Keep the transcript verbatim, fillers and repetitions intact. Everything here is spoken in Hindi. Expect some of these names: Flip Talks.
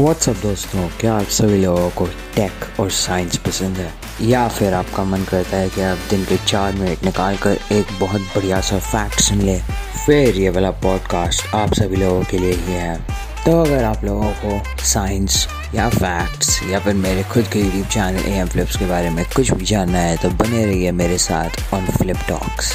व्हाट्सअप दोस्तों, क्या आप सभी लोगों को टेक और साइंस पसंद है या फिर आपका मन करता है कि आप दिन के चार मिनट निकाल कर एक बहुत बढ़िया सा फैक्ट सुन लें? फिर ये वाला पॉडकास्ट आप सभी लोगों के लिए ही है। तो अगर आप लोगों को साइंस या फैक्ट्स या फिर मेरे खुद के YouTube channel A M flips के बारे में कुछ भी जानना है तो बने रहिए मेरे साथ ऑन फ्लिप टॉक्स।